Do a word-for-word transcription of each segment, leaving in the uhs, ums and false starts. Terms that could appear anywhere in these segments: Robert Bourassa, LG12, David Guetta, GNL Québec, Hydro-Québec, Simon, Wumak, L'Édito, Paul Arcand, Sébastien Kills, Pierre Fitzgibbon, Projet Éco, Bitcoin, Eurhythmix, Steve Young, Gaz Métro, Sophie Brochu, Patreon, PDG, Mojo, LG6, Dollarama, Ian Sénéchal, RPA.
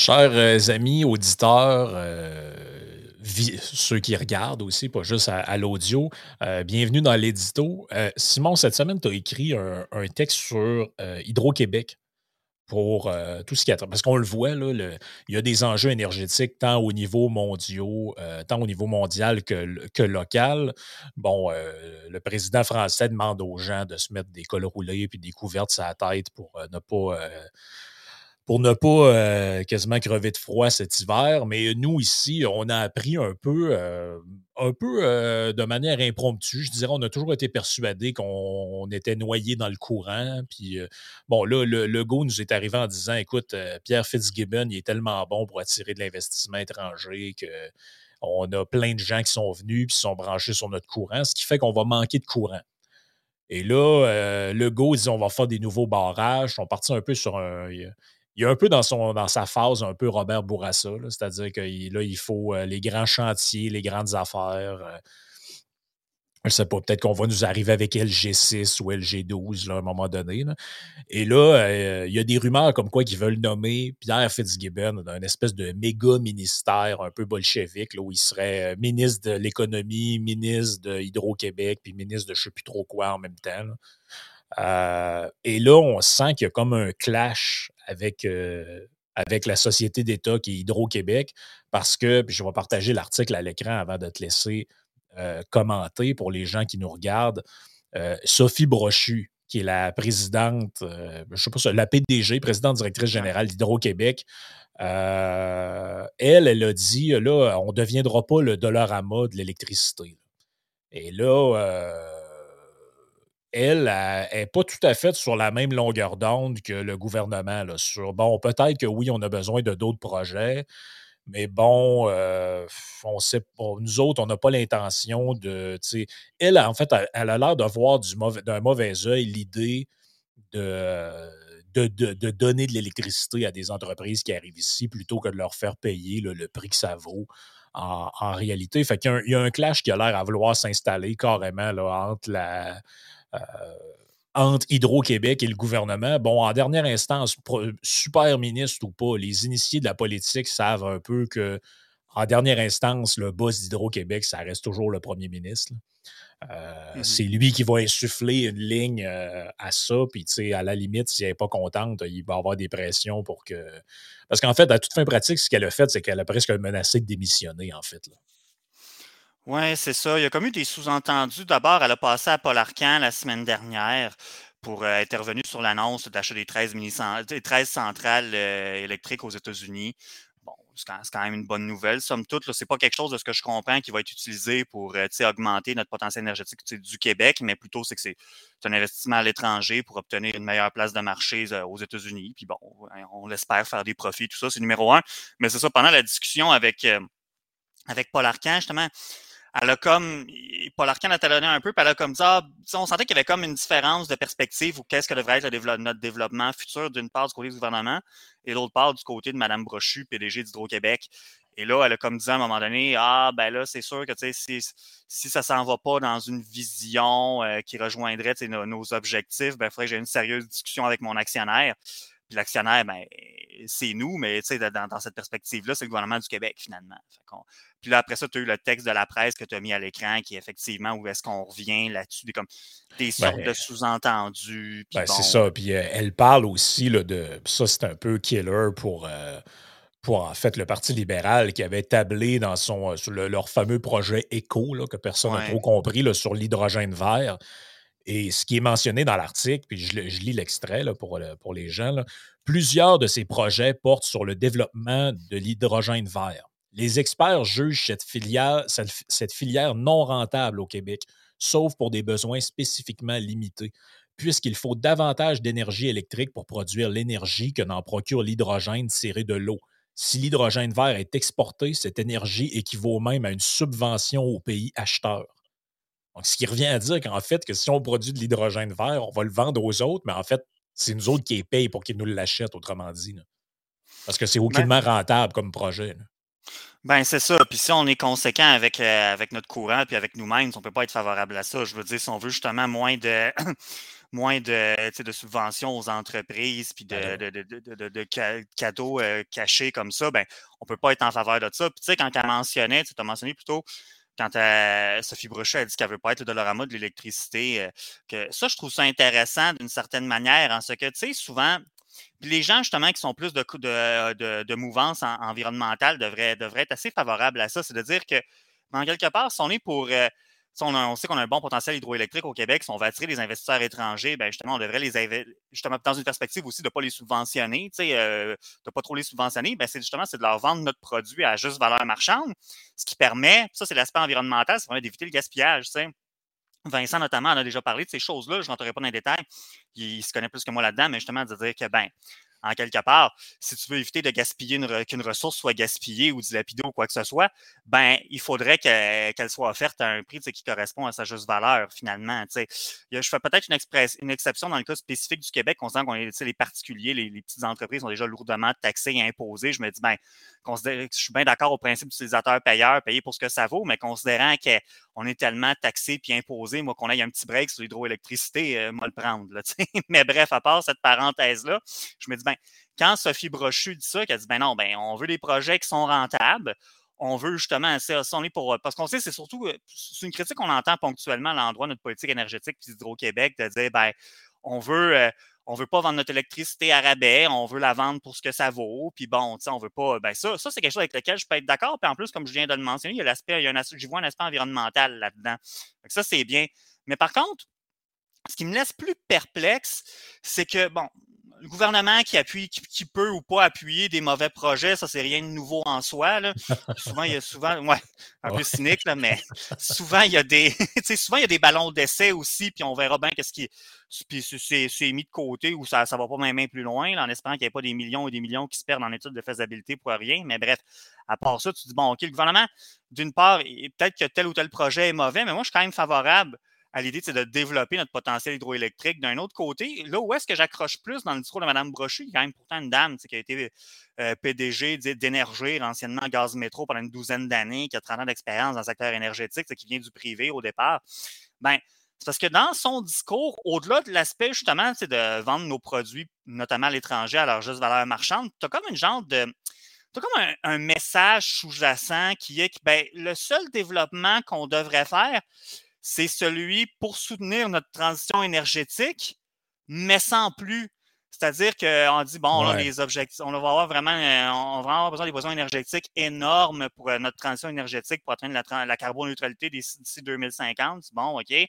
Chers amis, auditeurs, euh, vi- ceux qui regardent aussi, pas juste à, à l'audio, euh, bienvenue dans l'édito. Euh, Simon, cette semaine, tu as écrit un, un texte sur euh, Hydro-Québec pour euh, tout ce qui attend. Parce qu'on le voit, là, le, il y a des enjeux énergétiques tant au niveau mondial, euh, tant au niveau mondial que, que local. Bon, euh, le président français demande aux gens de se mettre des cols roulés et des couvertes sur la tête pour euh, ne pas... Euh, pour ne pas euh, quasiment crever de froid cet hiver. Mais nous, ici, on a appris un peu, euh, un peu euh, de manière impromptue. Je dirais, on a toujours été persuadés qu'on était noyés dans le courant. Puis, euh, bon, là, le, le go nous est arrivé en disant, écoute, euh, Pierre Fitzgibbon, il est tellement bon pour attirer de l'investissement étranger que on a plein de gens qui sont venus puis qui sont branchés sur notre courant, ce qui fait qu'on va manquer de courant. Et là, euh, le go dit, on va faire des nouveaux barrages. Ils sont partis un peu sur un... Il y a un peu dans, son, dans sa phase, un peu Robert Bourassa, là, c'est-à-dire que là, il faut euh, les grands chantiers, les grandes affaires. Euh, je ne sais pas, peut-être qu'on va nous arriver avec L G six ou L G douze là, à un moment donné. Là. Et là, euh, il y a des rumeurs comme quoi qu'ils veulent nommer Pierre Fitzgibbon dans une espèce de méga ministère un peu bolchevique, là, où il serait euh, ministre de l'économie, ministre de Hydro-Québec, puis ministre de je ne sais plus trop quoi en même temps. Là. Euh, et là, on sent qu'il y a comme un clash avec, euh, avec la Société d'État qui est Hydro-Québec parce que, puis je vais partager l'article à l'écran avant de te laisser euh, commenter pour les gens qui nous regardent, euh, Sophie Brochu, qui est la présidente, euh, je sais pas, la P D G, présidente directrice générale d'Hydro-Québec, euh, elle, elle a dit, là, on ne deviendra pas le Dollarama de l'électricité. Et là... Euh, Elle n'est pas tout à fait sur la même longueur d'onde que le gouvernement. Là, sur, bon, peut-être que oui, on a besoin de d'autres projets, mais bon, euh, on sait, on, nous autres, on n'a pas l'intention de... Elle, en fait, elle, elle a l'air de voir du mauvais, d'un mauvais œil l'idée de, de, de, de donner de l'électricité à des entreprises qui arrivent ici plutôt que de leur faire payer là, le prix que ça vaut. En, en réalité, fait qu'il y a un, il y a un clash qui a l'air à vouloir s'installer carrément là, entre la... Euh, entre Hydro-Québec et le gouvernement. Bon, en dernière instance, pro, super ministre ou pas, les initiés de la politique savent un peu que, en dernière instance, le boss d'Hydro-Québec, ça reste toujours le premier ministre. Euh, mm-hmm. C'est lui qui va insuffler une ligne euh, à ça, puis tu sais, à la limite, si elle n'est pas contente, il va avoir des pressions pour que... Parce qu'en fait, à toute fin pratique, ce qu'elle a fait, c'est qu'elle a presque menacé de démissionner, en fait, là. Oui, c'est ça. Il y a comme eu des sous-entendus. D'abord, elle a passé à Paul Arcand la semaine dernière pour euh, intervenir sur l'annonce d'achat des treize, mini- cent- treize centrales euh, électriques aux États-Unis. Bon, c'est quand, c'est quand même une bonne nouvelle. Somme toute, là, c'est pas quelque chose de ce que je comprends qui va être utilisé pour euh, augmenter notre potentiel énergétique du Québec, mais plutôt c'est que c'est, c'est un investissement à l'étranger pour obtenir une meilleure place de marché euh, aux États-Unis. Puis bon, on l'espère faire des profits, tout ça, c'est numéro un. Mais c'est ça, pendant la discussion avec, euh, avec Paul Arcand, justement... Elle a comme, Paul Arcand a talonné un peu, puis elle a comme dit, ah, on sentait qu'il y avait comme une différence de perspective ou qu'est-ce que devrait être le, notre développement futur d'une part du côté du gouvernement et l'autre part du côté de Mme Brochu, P D G d'Hydro-Québec. Et là, elle a comme dit à un moment donné, ah, ben là, c'est sûr que si, si ça s'en va pas dans une vision euh, qui rejoindrait nos, nos objectifs, ben il faudrait que j'ai une sérieuse discussion avec mon actionnaire. Puis l'actionnaire, ben, c'est nous, mais dans, dans cette perspective-là, c'est le gouvernement du Québec, finalement. Puis là, après ça, tu as eu le texte de la presse que tu as mis à l'écran, qui est effectivement où est-ce qu'on revient là-dessus, des, comme, des sortes ben, de sous-entendus. Ben, bon. C'est ça. Puis euh, elle parle aussi là, de... Ça, c'est un peu killer pour... Euh... pour, en fait, le Parti libéral qui avait tablé dans son, sur le, leur fameux projet Éco, là, que personne n'a ouais. trop compris, là, sur l'hydrogène vert. Et ce qui est mentionné dans l'article, puis je, je lis l'extrait là, pour, pour les gens, là. Plusieurs de ces projets portent sur le développement de l'hydrogène vert. Les experts jugent cette filière, cette, cette filière non rentable au Québec, sauf pour des besoins spécifiquement limités, puisqu'il faut davantage d'énergie électrique pour produire l'énergie que n'en procure l'hydrogène tiré de l'eau. Si l'hydrogène vert est exporté, cette énergie équivaut même à une subvention au pays acheteur. Donc, ce qui revient à dire qu'en fait, que si on produit de l'hydrogène vert, on va le vendre aux autres, mais en fait, c'est nous autres qui les payent pour qu'ils nous l'achètent, autrement dit. Là. Parce que c'est aucunement rentable comme projet. Là. Ben c'est ça. Puis si on est conséquent avec, euh, avec notre courant puis avec nous-mêmes, on ne peut pas être favorable à ça. Je veux dire, si on veut justement moins de moins de, de subventions aux entreprises puis de, de, de, de, de, de cadeaux euh, cachés comme ça, ben on ne peut pas être en faveur de ça. Puis tu sais, quand tu as mentionné, tu as mentionné plutôt quand euh, Sophie Brochu a dit qu'elle ne veut pas être le Dollarama de l'électricité, euh, que ça, je trouve ça intéressant d'une certaine manière, en ce que, tu sais, souvent, les gens, justement, qui sont plus de, de, de, de mouvance en, environnementale devraient, devraient être assez favorables à ça. C'est-à-dire que, en quelque part, si on est pour... Euh, si on, a, on sait qu'on a un bon potentiel hydroélectrique au Québec, si on veut attirer des investisseurs étrangers, bien, justement, on devrait les... Justement, dans une perspective aussi de ne pas les subventionner, tu sais, euh, de ne pas trop les subventionner, bien, c'est justement, c'est de leur vendre notre produit à juste valeur marchande, ce qui permet... Ça, c'est l'aspect environnemental, ça permet d'éviter le gaspillage, tu sais. Vincent, notamment, en a déjà parlé de ces choses-là. Je ne rentrerai pas dans les détails. Il, il se connaît plus que moi là-dedans, mais justement, de dire que, ben, en quelque part, si tu veux éviter de gaspiller une re, qu'une ressource soit gaspillée ou dilapidée ou quoi que ce soit, ben, il faudrait que, qu'elle soit offerte à un prix qui correspond à sa juste valeur, finalement. T'sais. Je fais peut-être une, express, une exception dans le cas spécifique du Québec, concernant qu'on est les particuliers, les, les petites entreprises sont déjà lourdement taxées et imposées. Je me dis, ben, je suis bien d'accord au principe d'utilisateur-payeur, payer pour ce que ça vaut, mais considérant qu'on est tellement taxé et imposé, moi, qu'on aille un petit break sur l'hydroélectricité, euh, moi, le prendre. Là, mais bref, à part cette parenthèse-là, je me dis, ben, quand Sophie Brochu dit ça, qu'elle dit ben non, ben on veut des projets qui sont rentables, on veut justement, c'est, on est pour, parce qu'on sait, c'est surtout, c'est une critique qu'on entend ponctuellement à l'endroit de notre politique énergétique puis Hydro-Québec de dire ben on veut, euh, on veut pas vendre notre électricité à rabais, on veut la vendre pour ce que ça vaut, puis bon, tu sais, on veut pas, ben ça, ça c'est quelque chose avec lequel je peux être d'accord, puis en plus comme je viens de le mentionner, il y a l'aspect, il y a un, j'y vois un aspect environnemental là-dedans, donc ça c'est bien, mais par contre, ce qui me laisse plus perplexe, c'est que bon. Le gouvernement qui appuie, qui, qui peut ou pas appuyer des mauvais projets, ça, c'est rien de nouveau en soi. Là. Souvent, il y a souvent, ouais, un ouais. peu cynique, là, mais souvent, il y a des, tu sais, souvent, il y a des ballons d'essai aussi, puis on verra bien qu'est-ce qui, puis c'est, c'est mis de côté ou ça, ça va pas même plus loin, là, en espérant qu'il n'y ait pas des millions et des millions qui se perdent en études de faisabilité pour rien. Mais bref, à part ça, tu te dis, bon, OK, le gouvernement, d'une part, peut-être que tel ou tel projet est mauvais, mais moi, je suis quand même favorable à l'idée de développer notre potentiel hydroélectrique. D'un autre côté, là où est-ce que j'accroche plus dans le discours de Mme Brochu, il y a quand même pourtant une dame qui a été euh, P D G d'Énergir, anciennement Gaz Métro, pendant une douzaine d'années, qui a trente ans d'expérience dans le secteur énergétique, qui vient du privé au départ. Bien, c'est parce que dans son discours, au-delà de l'aspect justement de vendre nos produits, notamment à l'étranger, à leur juste valeur marchande, tu as comme une genre de... C'est comme un, un message sous-jacent qui est que ben, le seul développement qu'on devrait faire, c'est celui pour soutenir notre transition énergétique, mais sans plus. C'est-à-dire qu'on dit, bon, ouais. là, les objectifs, on va avoir vraiment, on va avoir besoin des besoins énergétiques énormes pour notre transition énergétique pour atteindre la, la carboneutralité d'ici deux mille cinquante. Tu dis, bon, OK, il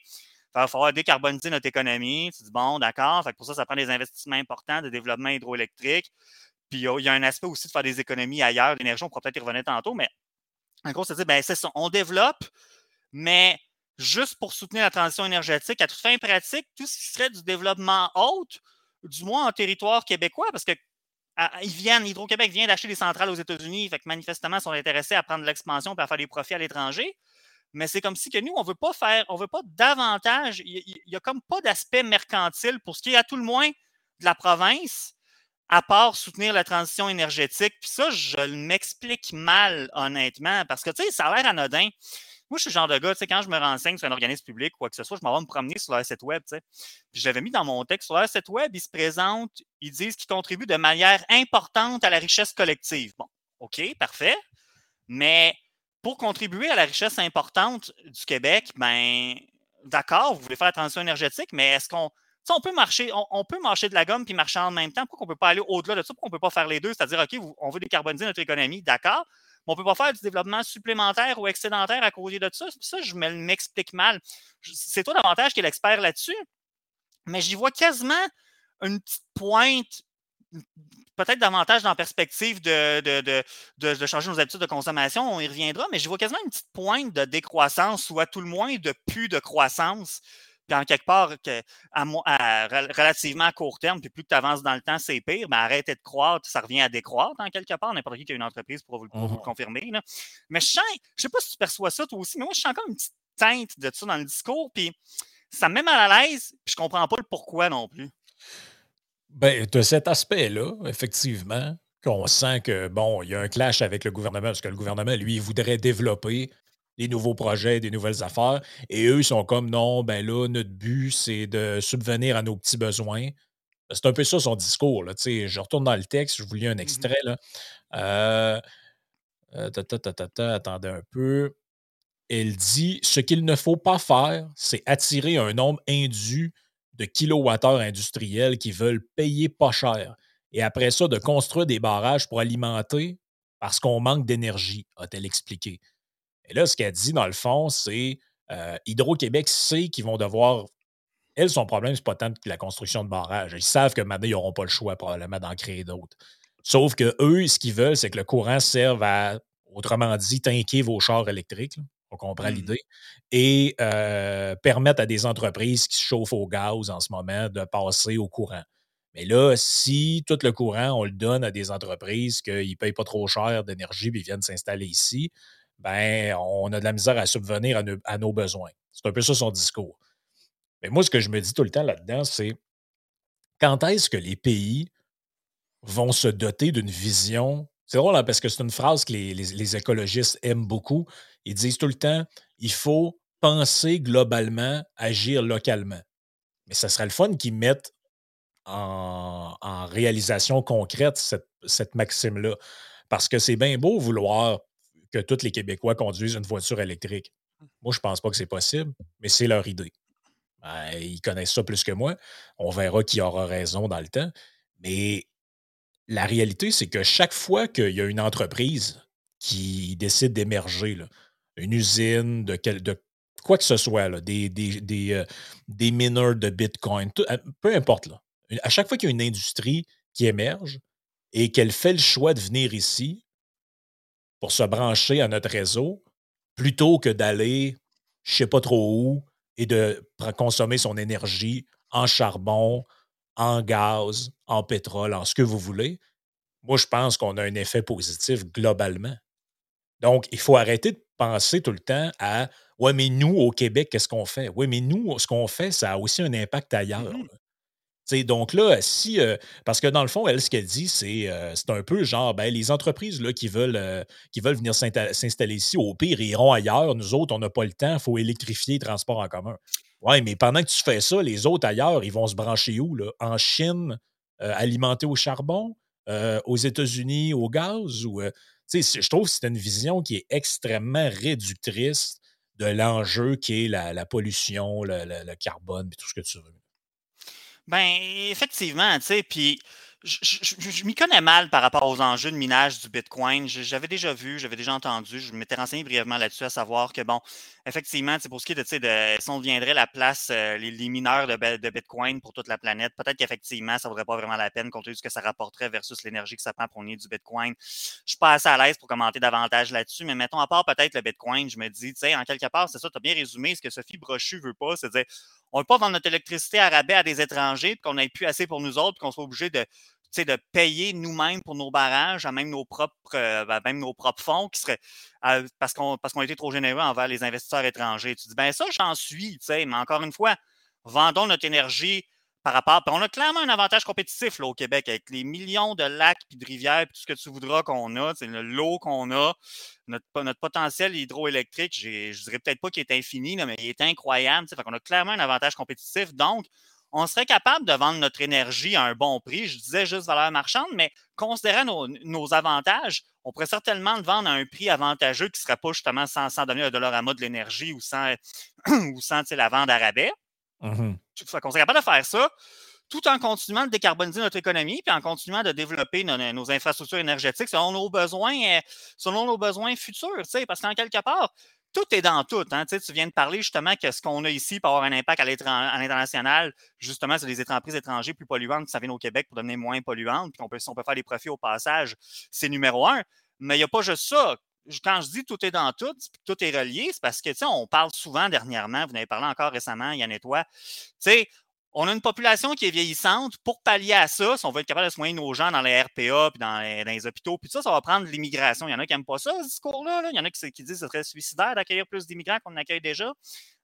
va falloir décarboniser notre économie. Tu dis, bon, d'accord, fait que pour ça, ça prend des investissements importants de développement hydroélectrique. Puis il y a un aspect aussi de faire des économies ailleurs, d'énergie, on pourra peut-être y revenir tantôt, mais en gros, c'est-à-dire, ben, c'est ça, on développe, mais juste pour soutenir la transition énergétique, à toute fin pratique, tout ce qui serait du développement haute, du moins en territoire québécois, parce que à, ils viennent, Hydro-Québec vient d'acheter des centrales aux États-Unis, fait que manifestement, ils sont intéressés à prendre de l'expansion et à faire des profits à l'étranger. Mais c'est comme si que nous, on ne veut pas faire, on ne veut pas davantage, il n'y a comme pas d'aspect mercantile pour ce qui est à tout le moins de la province, à part soutenir la transition énergétique. Puis ça, je m'explique mal, honnêtement, parce que, tu sais, ça a l'air anodin. Moi, je suis le genre de gars, tu sais, quand je me renseigne sur un organisme public ou quoi que ce soit, je m'en vais me promener sur leur site web, tu sais. Puis je l'avais mis dans mon texte. Sur leur site web, ils se présentent, ils disent qu'ils contribuent de manière importante à la richesse collective. Bon, OK, parfait. Mais pour contribuer à la richesse importante du Québec, ben, d'accord, vous voulez faire la transition énergétique, mais est-ce qu'on... Tu sais, on peut marcher, on, on peut marcher de la gomme puis marcher en même temps. Pourquoi on ne peut pas aller au-delà de ça? Pourquoi on ne peut pas faire les deux? C'est-à-dire, OK, vous, on veut décarboniser notre économie, d'accord. On ne peut pas faire du développement supplémentaire ou excédentaire à cause de ça. Ça, je m'explique mal. C'est toi davantage qui est l'expert là-dessus, mais j'y vois quasiment une petite pointe, peut-être davantage dans la perspective de, de, de, de, de changer nos habitudes de consommation, on y reviendra, mais j'y vois quasiment une petite pointe de décroissance ou à tout le moins de plus de croissance. Puis en quelque part, que à, à, relativement à court terme, puis plus que tu avances dans le temps, c'est pire, mais arrêtez de croître, ça revient à décroître en quelque part. N'importe qui qui a une entreprise pourra vous, pour vous le confirmer. Là. Mais je sens, je sais pas si tu perçois ça toi aussi, mais moi, je sens encore une petite teinte de ça dans le discours, puis ça me met mal à l'aise, puis je comprends pas le pourquoi non plus. Bien, tu as cet aspect-là, effectivement, qu'on sent que, bon, il y a un clash avec le gouvernement, parce que le gouvernement, lui, il voudrait développer des nouveaux projets, des nouvelles affaires, et eux, ils sont comme, non, ben là, notre but, c'est de subvenir à nos petits besoins. C'est un peu ça, son discours, là, tu sais, je retourne dans le texte, je vous lis un extrait, là. Euh, euh, ta, ta, ta, ta, ta, attendez un peu. Elle dit, ce qu'il ne faut pas faire, c'est attirer un nombre indu de kilowattheures industriels qui veulent payer pas cher. Et après ça, de construire des barrages pour alimenter parce qu'on manque d'énergie, a-t-elle expliqué. Et là, ce qu'elle dit, dans le fond, c'est euh, Hydro-Québec sait qu'ils vont devoir... Elle, son problème, c'est pas tant la construction de barrages. Ils savent que maintenant, ils n'auront pas le choix, probablement, d'en créer d'autres. Sauf que eux, ce qu'ils veulent, c'est que le courant serve à, autrement dit, tanker vos chars électriques. Là. On comprend mmh. l'idée. Et euh, permettre à des entreprises qui se chauffent au gaz en ce moment de passer au courant. Mais là, si tout le courant, on le donne à des entreprises qu'ils ne payent pas trop cher d'énergie et ils viennent s'installer ici, bien, on a de la misère à subvenir à, ne, à nos besoins. C'est un peu ça son discours. Mais moi, ce que je me dis tout le temps là-dedans, c'est quand est-ce que les pays vont se doter d'une vision? C'est drôle hein, parce que c'est une phrase que les, les, les écologistes aiment beaucoup. Ils disent tout le temps, il faut penser globalement, agir localement. Mais ça serait le fun qu'ils mettent En, en réalisation concrète, cette, cette maxime-là. Parce que c'est bien beau vouloir que tous les Québécois conduisent une voiture électrique. Moi, je ne pense pas que c'est possible, mais c'est leur idée. Ben, ils connaissent ça plus que moi. On verra qui aura raison dans le temps. Mais la réalité, c'est que chaque fois qu'il y a une entreprise qui décide d'émerger, là, une usine de, quel, de quoi que ce soit, là, des, des, des, euh, des mineurs de Bitcoin, tout, peu importe, là. À chaque fois qu'il y a une industrie qui émerge et qu'elle fait le choix de venir ici pour se brancher à notre réseau, plutôt que d'aller je ne sais pas trop où et de consommer son énergie en charbon, en gaz, en pétrole, en ce que vous voulez, moi, je pense qu'on a un effet positif globalement. Donc, il faut arrêter de penser tout le temps à « ouais, mais nous, au Québec, qu'est-ce qu'on fait? »« Ouais, mais nous, ce qu'on fait, ça a aussi un impact ailleurs. » T'sais, donc là, si euh, parce que dans le fond, elle, ce qu'elle dit, c'est, euh, c'est un peu genre, ben, les entreprises là, qui, veulent, euh, qui veulent venir s'installer ici, au pire, ils iront ailleurs. Nous autres, on n'a pas le temps, il faut électrifier les transports en commun. Oui, mais pendant que tu fais ça, les autres ailleurs, ils vont se brancher où? Là? En Chine, euh, alimentés au charbon, euh, aux États-Unis, au gaz? Ou, euh, je trouve que c'est une vision qui est extrêmement réductrice de l'enjeu qui est la, la pollution, le, le, le carbone et tout ce que tu veux. Bien, effectivement, tu sais, puis je, je, je, je m'y connais mal par rapport aux enjeux de minage du Bitcoin. Je, j'avais déjà vu, j'avais déjà entendu, je m'étais renseigné brièvement là-dessus, à savoir que, bon, effectivement, tu sais, pour ce qui est de, tu sais, de, si on deviendrait la place, euh, les, les mineurs de, de Bitcoin pour toute la planète, peut-être qu'effectivement, ça ne vaudrait pas vraiment la peine compte tenu de ce que ça rapporterait versus l'énergie que ça prend pour miner du Bitcoin. Je suis pas assez à l'aise pour commenter davantage là-dessus, mais mettons, à part peut-être le Bitcoin, je me dis, tu sais, en quelque part, c'est ça, tu as bien résumé, ce que Sophie Brochu veut pas, c'est dire... On ne veut pas vendre notre électricité à rabais à des étrangers, qu'on n'ait plus assez pour nous autres, qu'on soit obligé de, de payer nous-mêmes pour nos barrages, à même nos propres, euh, à même nos propres fonds, qui seraient, euh, parce, qu'on, parce qu'on a été trop généreux envers les investisseurs étrangers. Tu dis, bien ça, j'en suis, mais encore une fois, vendons notre énergie par rapport. On a clairement un avantage compétitif là, au Québec, avec les millions de lacs, puis de rivières, puis tout ce que tu voudras qu'on a, l'eau qu'on a, notre, notre potentiel hydroélectrique, j'ai, je dirais peut-être pas qu'il est infini, là, mais il est incroyable. On a clairement un avantage compétitif. Donc, on serait capable de vendre notre énergie à un bon prix. Je disais juste valeur marchande, mais considérant nos, nos avantages, on pourrait certainement le vendre à un prix avantageux qui ne serait pas justement sans, sans donner un Dollarama de l'énergie ou sans, ou sans la vendre à rabais. Mm-hmm. On serait capable de faire ça tout en continuant de décarboniser notre économie puis en continuant de développer nos, nos infrastructures énergétiques selon nos besoins, selon nos besoins futurs. Parce qu'en quelque part, tout est dans tout. Hein, tu viens de parler justement que ce qu'on a ici peut avoir un impact à, à l'international, justement, sur les entreprises étrangères plus polluantes qui s'en viennent au Québec pour devenir moins polluantes. Puis on peut, si on peut faire des profits au passage, c'est numéro un. Mais il n'y a pas juste ça. Quand je dis tout est dans tout, tout est relié, c'est parce que, tu sais, on parle souvent dernièrement, vous en avez parlé encore récemment, Yann et toi, tu sais, on a une population qui est vieillissante. Pour pallier à ça, si on veut être capable de soigner nos gens dans les R P A, puis dans les, dans les hôpitaux, puis ça, ça va prendre l'immigration. Il y en a qui n'aiment pas ça, ce discours-là. Là. Il y en a qui, qui disent que ce serait suicidaire d'accueillir plus d'immigrants qu'on accueille déjà.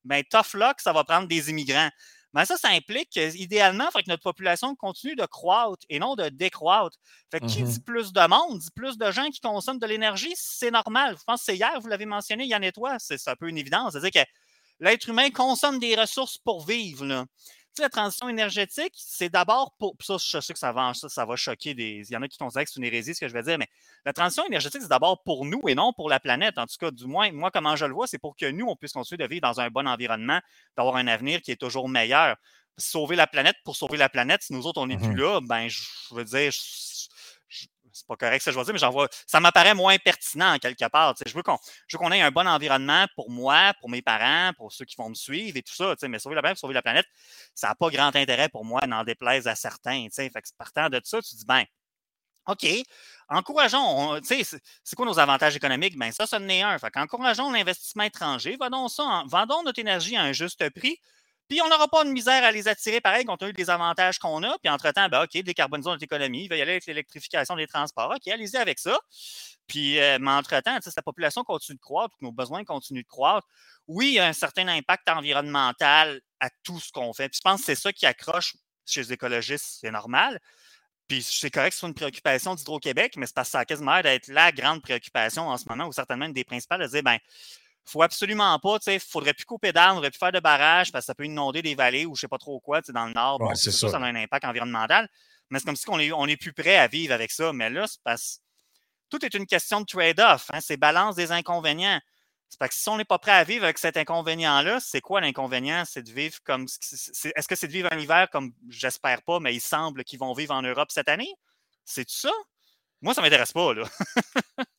Bien, tough luck, ça va prendre des immigrants. Mais ça, ça implique qu'idéalement, que notre population continue de croître et non de décroître. Fait que mm-hmm. qui dit plus de monde, dit plus de gens qui consomment de l'énergie, c'est normal. Je pense que c'est hier, vous l'avez mentionné, Yann et toi, c'est, c'est un peu une évidence. C'est-à-dire que l'être humain consomme des ressources pour vivre, là. Tu sais, la transition énergétique, c'est d'abord pour... Ça, je sais que ça va, ça, ça va choquer des... Il y en a qui considèrent que c'est une hérésie, ce que je vais dire, mais la transition énergétique, c'est d'abord pour nous et non pour la planète. En tout cas, du moins, moi, comment je le vois, c'est pour que nous, on puisse continuer de vivre dans un bon environnement, d'avoir un avenir qui est toujours meilleur. Sauver la planète pour sauver la planète, si nous autres, on n'est mm-hmm. plus là, ben, je veux dire... Je, je, c'est pas correct ce que je veux dire, mais j'en vois, ça m'apparaît moins pertinent en quelque part. Je veux, qu'on, je veux qu'on ait un bon environnement pour moi, pour mes parents, pour ceux qui vont me suivre et tout ça. Mais sauver la planète, sauver la planète, ça n'a pas grand intérêt pour moi, n'en déplaise à certains. Fait que partant de ça, tu dis, ben, OK, encourageons, on, c'est, c'est quoi nos avantages économiques? Ben, ça, ça en est un. Fait qu'encourageons l'investissement étranger, vendons, ça en, vendons notre énergie à un juste prix. Puis, on n'aura pas de misère à les attirer, pareil, compte tenu des avantages qu'on a. Puis, entre-temps, ben, OK, décarbonisons notre économie. Il va y aller avec l'électrification des transports. OK, allez-y avec ça. Puis, euh, mais entre-temps, si la population continue de croître, que nos besoins continuent de croître, oui, il y a un certain impact environnemental à tout ce qu'on fait. Puis, je pense que c'est ça qui accroche chez les écologistes. C'est normal. Puis, c'est correct que ce soit une préoccupation d'Hydro-Québec, mais c'est parce que ça a quasiment l'air d'être la grande préoccupation en ce moment, ou certainement une des principales, de dire, ben, il ne faut absolument pas, il ne faudrait plus couper d'arbres, il ne faudrait plus faire de barrages parce que ça peut inonder des vallées ou je ne sais pas trop quoi dans le nord. Ouais, bon, c'est ça. Ça a un impact environnemental. Mais c'est comme si on est, on est plus prêt à vivre avec ça. Mais là, c'est parce tout est une question de trade-off. Hein, c'est balance des inconvénients. C'est parce que si on n'est pas prêt à vivre avec cet inconvénient-là, c'est quoi l'inconvénient? C'est de vivre comme. C'est, est-ce que c'est de vivre un hiver comme j'espère pas, mais il semble qu'ils vont vivre en Europe cette année? C'est ça? Moi, ça ne m'intéresse pas, là.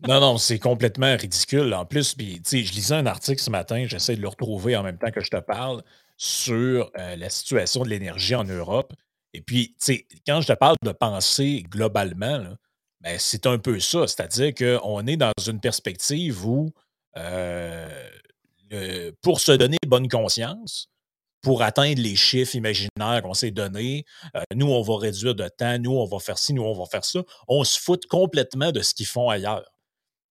non, non, c'est complètement ridicule. En plus, puis, tu sais, je lisais un article ce matin, j'essaie de le retrouver en même temps que je te parle, sur euh, la situation de l'énergie en Europe. Et puis, tu sais, quand je te parle de penser globalement, là, ben, c'est un peu ça. C'est-à-dire qu'on est dans une perspective où, euh, le, pour se donner bonne conscience, pour atteindre les chiffres imaginaires qu'on s'est donnés, euh, nous, on va réduire de temps, nous, on va faire ci, nous, on va faire ça. On se fout complètement de ce qu'ils font ailleurs.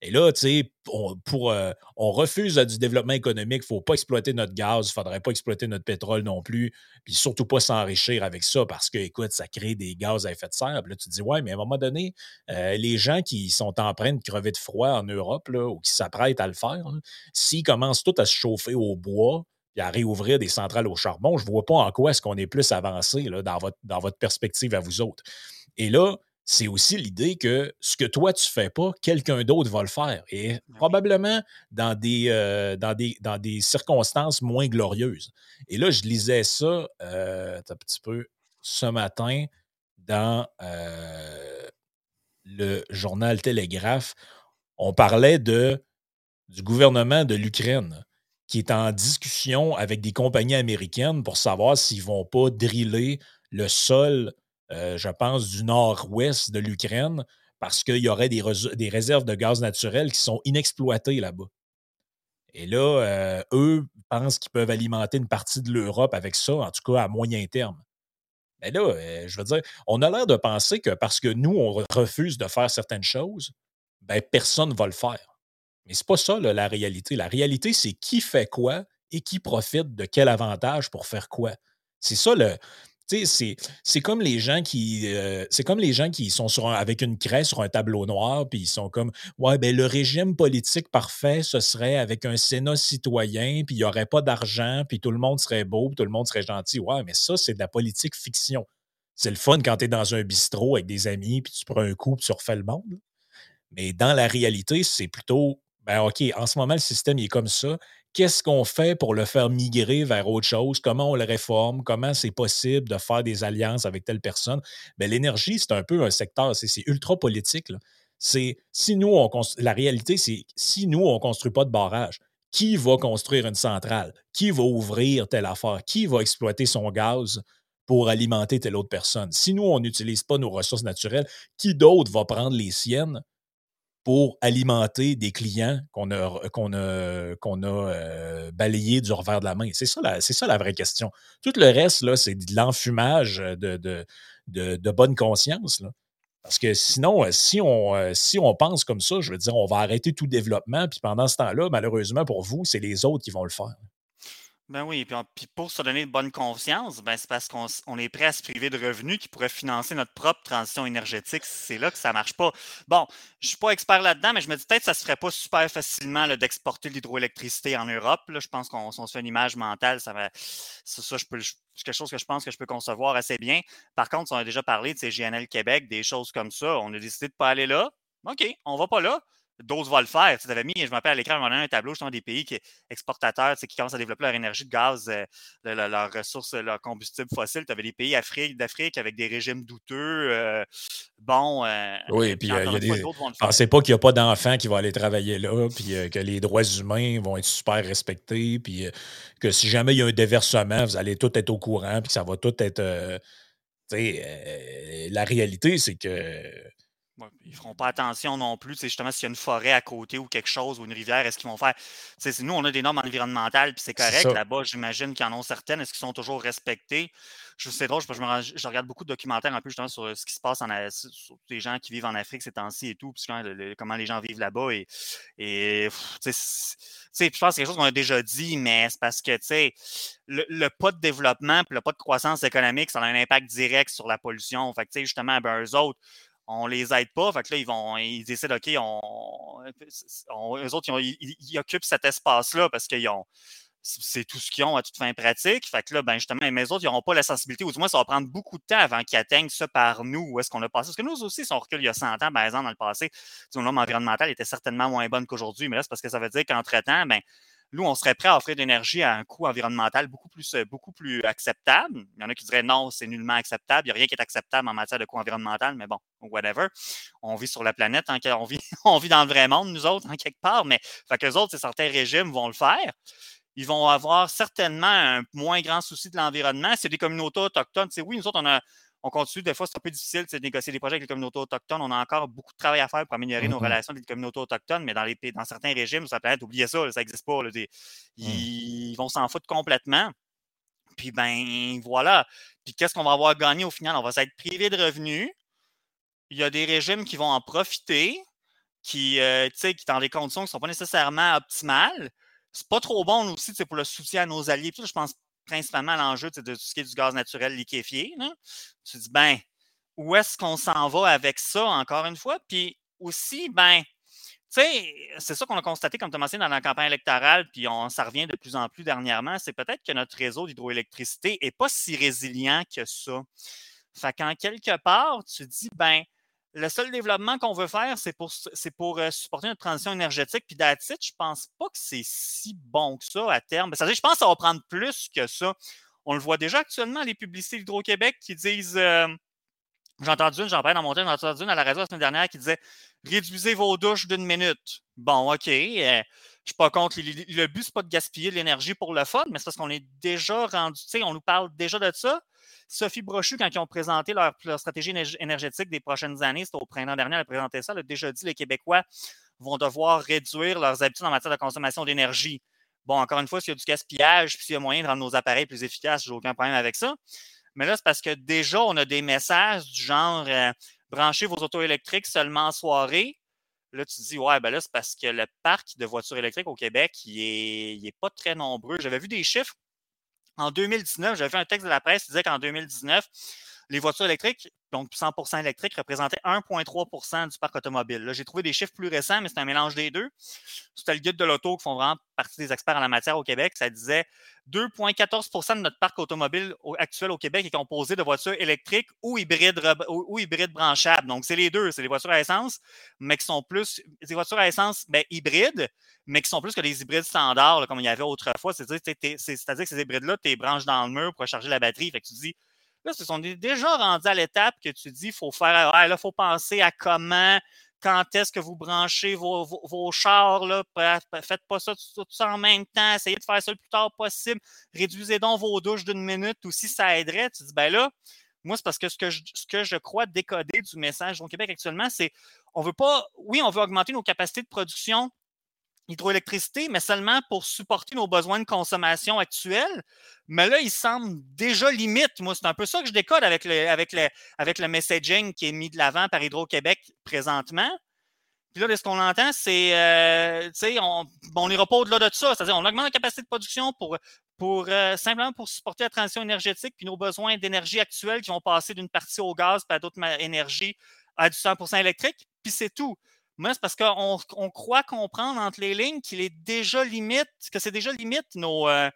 Et là, tu sais, on, euh, on refuse du développement économique, il ne faut pas exploiter notre gaz, il ne faudrait pas exploiter notre pétrole non plus, puis surtout pas s'enrichir avec ça parce que, écoute, ça crée des gaz à effet de serre. Puis là, tu te dis, ouais, mais à un moment donné, euh, les gens qui sont en train de crever de froid en Europe là, ou qui s'apprêtent à le faire, là, s'ils commencent tous à se chauffer au bois, puis à réouvrir des centrales au charbon, je ne vois pas en quoi est-ce qu'on est plus avancé là, dans, votre, dans votre perspective à vous autres. Et là, c'est aussi l'idée que ce que toi, tu ne fais pas, quelqu'un d'autre va le faire. Et probablement dans des, euh, dans des, dans des circonstances moins glorieuses. Et là, je lisais ça euh, un petit peu ce matin dans euh, le journal Telegraph. On parlait de, du gouvernement de l'Ukraine qui est en discussion avec des compagnies américaines pour savoir s'ils ne vont pas driller le sol, euh, je pense, du nord-ouest de l'Ukraine parce qu'il y aurait des, res- des réserves de gaz naturel qui sont inexploitées là-bas. Et là, euh, eux pensent qu'ils peuvent alimenter une partie de l'Europe avec ça, en tout cas à moyen terme. Mais là, euh, je veux dire, on a l'air de penser que parce que nous, on refuse de faire certaines choses, ben personne ne va le faire. Mais c'est pas ça, là, la réalité. La réalité, c'est qui fait quoi et qui profite de quel avantage pour faire quoi. C'est ça, le... Tu sais, c'est, c'est comme les gens qui... Euh, c'est comme les gens qui sont sur un, avec une craie sur un tableau noir, puis ils sont comme... Ouais, bien, le régime politique parfait, ce serait avec un Sénat citoyen, puis il n'y aurait pas d'argent, puis tout le monde serait beau, puis tout le monde serait gentil. Ouais, mais ça, c'est de la politique fiction. C'est le fun quand tu es dans un bistrot avec des amis, puis tu prends un coup, puis tu refais le monde. Mais dans la réalité, c'est plutôt... Ben OK, en ce moment, le système il est comme ça. Qu'est-ce qu'on fait pour le faire migrer vers autre chose? Comment on le réforme? Comment c'est possible de faire des alliances avec telle personne? Ben, l'énergie, c'est un peu un secteur, c'est, c'est ultra politique. Là. C'est, si nous, on constru- la réalité, c'est si nous, on ne construit pas de barrage, qui va construire une centrale? Qui va ouvrir telle affaire? Qui va exploiter son gaz pour alimenter telle autre personne? Si nous, on n'utilise pas nos ressources naturelles, qui d'autre va prendre les siennes pour alimenter des clients qu'on a, qu'on a, qu'on a euh, balayés du revers de la main. C'est ça, la, c'est ça la vraie question. Tout le reste, là, c'est de l'enfumage de, de, de, de bonne conscience. Là. Parce que sinon, si on, si on pense comme ça, je veux dire, on va arrêter tout développement, puis pendant ce temps-là, malheureusement pour vous, c'est les autres qui vont le faire. Ben oui, puis, on, puis pour se donner de bonne conscience, ben c'est parce qu'on on est prêt à se priver de revenus qui pourraient financer notre propre transition énergétique. C'est là que ça ne marche pas. Bon, je ne suis pas expert là-dedans, mais je me dis peut-être que ça ne se ferait pas super facilement là, d'exporter l'hydroélectricité en Europe. Là, je pense qu'on si on se fait une image mentale, ça va, c'est ça, je peux, je, c'est quelque chose que je pense que je peux concevoir assez bien. Par contre, on a déjà parlé de ces G N L Québec, des choses comme ça. On a décidé de ne pas aller là. OK, on ne va pas là. D'autres vont le faire. Tu avais mis, je m'appelle à l'écran, on a un tableau justement des pays qui, exportateurs qui commencent à développer leur énergie de gaz, euh, leurs leur ressources, leurs combustibles fossiles. Tu avais des pays Afrique, d'Afrique avec des régimes douteux. Euh, bon. Euh, oui, puis il y a des. Pensez pas qu'il n'y a pas d'enfants qui vont aller travailler là, puis euh, que les droits humains vont être super respectés, puis euh, que si jamais il y a un déversement, vous allez tout être au courant, puis que ça va tout être. Euh, tu sais, euh, la réalité, c'est que. Ouais, ils ne feront pas attention non plus. C'est justement, s'il y a une forêt à côté ou quelque chose, ou une rivière, est-ce qu'ils vont faire... T'sais, nous, on a des normes environnementales, puis c'est correct. C'est là-bas, j'imagine qu'ils en ont certaines. Est-ce qu'ils sont toujours respectés? Je sais drôle, je, je, me, je regarde beaucoup de documentaires un peu justement sur ce qui se passe en sur les gens qui vivent en Afrique ces temps-ci et tout, puis le, le, comment les gens vivent là-bas. Et, et t'sais, t'sais, je pense que c'est quelque chose qu'on a déjà dit, mais c'est parce que t'sais, le, le pas de développement puis le pas de croissance économique, ça a un impact direct sur la pollution. Fait que t'sais, justement, ben, eux autres, on les aide pas, fait que là, ils vont, ils décident, OK, on, on, eux autres, ils, ont, ils, ils occupent cet espace-là parce qu'ils ont, c'est tout ce qu'ils ont à toute fin pratique, fait que là, ben justement, mais eux autres, ils n'auront pas la sensibilité, ou du moins, ça va prendre beaucoup de temps avant qu'ils atteignent ça par nous, où est-ce qu'on a passé, parce que nous aussi, si on recule il y a cent ans, par exemple, dans le passé, nos normes environnementales étaient certainement moins bonnes qu'aujourd'hui, mais là, c'est parce que ça veut dire qu'entre-temps, ben nous, on serait prêt à offrir de l'énergie à un coût environnemental beaucoup plus, beaucoup plus acceptable. Il y en a qui diraient non, c'est nullement acceptable. Il n'y a rien qui est acceptable en matière de coût environnemental, mais bon, whatever. On vit sur la planète, hein, on, vit, on vit dans le vrai monde, nous autres, en hein, quelque part. Mais fait qu'eux autres, certains régimes vont le faire. Ils vont avoir certainement un moins grand souci de l'environnement. C'est des communautés autochtones. T'sais, oui, nous autres, on a. On continue, des fois, c'est un peu difficile de négocier des projets avec les communautés autochtones. On a encore beaucoup de travail à faire pour améliorer mm-hmm. nos relations avec les communautés autochtones, mais dans, les, dans certains régimes, sur la planète, oubliez ça, là, ça n'existe pas. Là, des, mm. ils, ils vont s'en foutre complètement. Puis, ben voilà. Puis, qu'est-ce qu'on va avoir gagné au final? On va s'être privé de revenus. Il y a des régimes qui vont en profiter, qui, euh, tu sais, qui dans des conditions qui ne sont pas nécessairement optimales. C'est pas trop bon aussi pour le soutien à nos alliés. Puis, là, je pense principalement à l'enjeu de tout ce qui est du gaz naturel liquéfié. Là. Tu dis, ben, où est-ce qu'on s'en va avec ça, encore une fois? Puis aussi, ben, tu sais, c'est ça qu'on a constaté, comme tu as mentionné dans la campagne électorale, puis on, ça revient de plus en plus dernièrement, c'est peut-être que notre réseau d'hydroélectricité n'est pas si résilient que ça. Fait qu'en quelque part, tu dis, ben, le seul développement qu'on veut faire, c'est pour, c'est pour euh, supporter notre transition énergétique. Puis that's it, je pense pas que c'est si bon que ça à terme. Ça veut dire, je pense que ça va prendre plus que ça. On le voit déjà actuellement, les publicités d'Hydro-Québec qui disent... Euh, j'ai entendu une, j'en parlais dans mon temps, j'ai entendu une à la radio la semaine dernière qui disait « Réduisez vos douches d'une minute ». Bon, OK, euh, je suis pas contre. Le, le but, c'est pas de gaspiller de l'énergie pour le fun, mais c'est parce qu'on est déjà rendu... Tu sais, on nous parle déjà de ça. Sophie Brochu, quand ils ont présenté leur, leur stratégie énergétique des prochaines années, c'était au printemps dernier, elle a présenté ça, elle a déjà dit que les Québécois vont devoir réduire leurs habitudes en matière de consommation d'énergie. Bon, encore une fois, s'il y a du gaspillage, puis s'il y a moyen de rendre nos appareils plus efficaces, j'ai aucun problème avec ça. Mais là, c'est parce que déjà, on a des messages du genre euh, « Branchez vos autos électriques seulement en soirée ». Là, tu te dis, ouais, ben là, c'est parce que le parc de voitures électriques au Québec, il est, il est pas très nombreux. J'avais vu des chiffres. En deux mille dix-neuf, j'avais vu un texte de la presse qui disait qu'en deux mille dix-neuf, les voitures électriques, donc cent pour cent électriques, représentaient un virgule trois pour cent du parc automobile. Là, j'ai trouvé des chiffres plus récents, mais c'est un mélange des deux. C'était le guide de l'auto qui font vraiment partie des experts en la matière au Québec. Ça disait deux virgule quatorze pour cent de notre parc automobile au, actuel au Québec est composé de voitures électriques ou hybrides, ou, ou hybrides branchables. Donc, c'est les deux. C'est les voitures à essence, mais qui sont plus... Des voitures à essence, bien, hybrides, mais qui sont plus que les hybrides standards, là, comme il y avait autrefois. C'est-à-dire, t'es, t'es, c'est, c'est-à-dire que ces hybrides-là, tu les branches dans le mur pour charger la batterie. Fait que tu dis... Là, on est déjà rendu à l'étape que tu dis, il faut faire, ouais, là, faut penser à comment, quand est-ce que vous branchez vos, vos, vos chars, là, faites pas ça tout ça en même temps, essayez de faire ça le plus tard possible, réduisez donc vos douches d'une minute, ou si ça aiderait, tu dis, ben là, moi, c'est parce que ce que je, ce que je crois décoder du message au Québec actuellement, c'est, on veut pas, oui, on veut augmenter nos capacités de production hydroélectricité, mais seulement pour supporter nos besoins de consommation actuels. Mais là, il semble déjà limite. Moi, c'est un peu ça que je décode avec le, avec le, avec le messaging qui est mis de l'avant par Hydro-Québec présentement. Puis là, ce qu'on entend, c'est, euh, tu sais, on n'ira pas au-delà de ça. C'est-à-dire, on augmente la capacité de production pour pour euh, simplement pour supporter la transition énergétique puis nos besoins d'énergie actuels qui vont passer d'une partie au gaz puis à d'autres énergies à du cent pour cent électrique, puis c'est tout. Moi, c'est parce qu'on on croit comprendre entre les lignes qu'il est déjà limite, que c'est déjà limite nos, euh,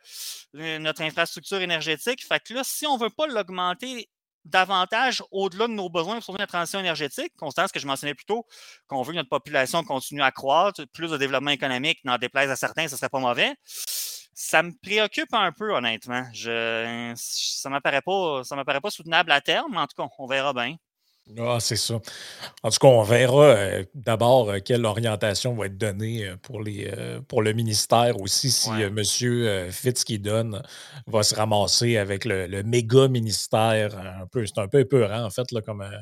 notre infrastructure énergétique. Fait que là, si on ne veut pas l'augmenter davantage au-delà de nos besoins pour la transition énergétique, Constance, que je mentionnais plus tôt, qu'on veut que notre population continue à croître, plus de développement économique, n'en déplaise à certains, ce ne serait pas mauvais. Ça me préoccupe un peu, honnêtement. Je, ça ne m'apparaît pas, ça m'apparaît pas soutenable à terme, mais en tout cas, on verra bien. Ah, c'est ça. En tout cas, on verra euh, d'abord euh, quelle orientation va être donnée euh, pour, les, euh, pour le ministère aussi, si ouais. euh, M. Euh, Fitzgibbon va se ramasser avec le, le méga ministère. Un peu, c'est un peu épeurant, en fait, là, comme, euh,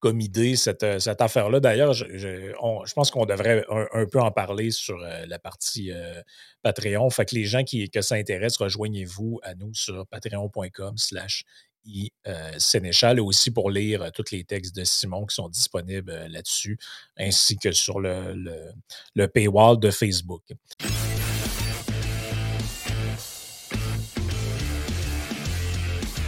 comme idée, cette, euh, cette affaire-là. D'ailleurs, je, je, on, je pense qu'on devrait un, un peu en parler sur euh, la partie euh, Patreon. Fait que les gens qui que ça intéresse, rejoignez-vous à nous sur patreon.com slash I, euh, Sénéchal, et aussi pour lire euh, tous les textes de Simon qui sont disponibles euh, là-dessus, ainsi que sur le, le, le paywall de Facebook.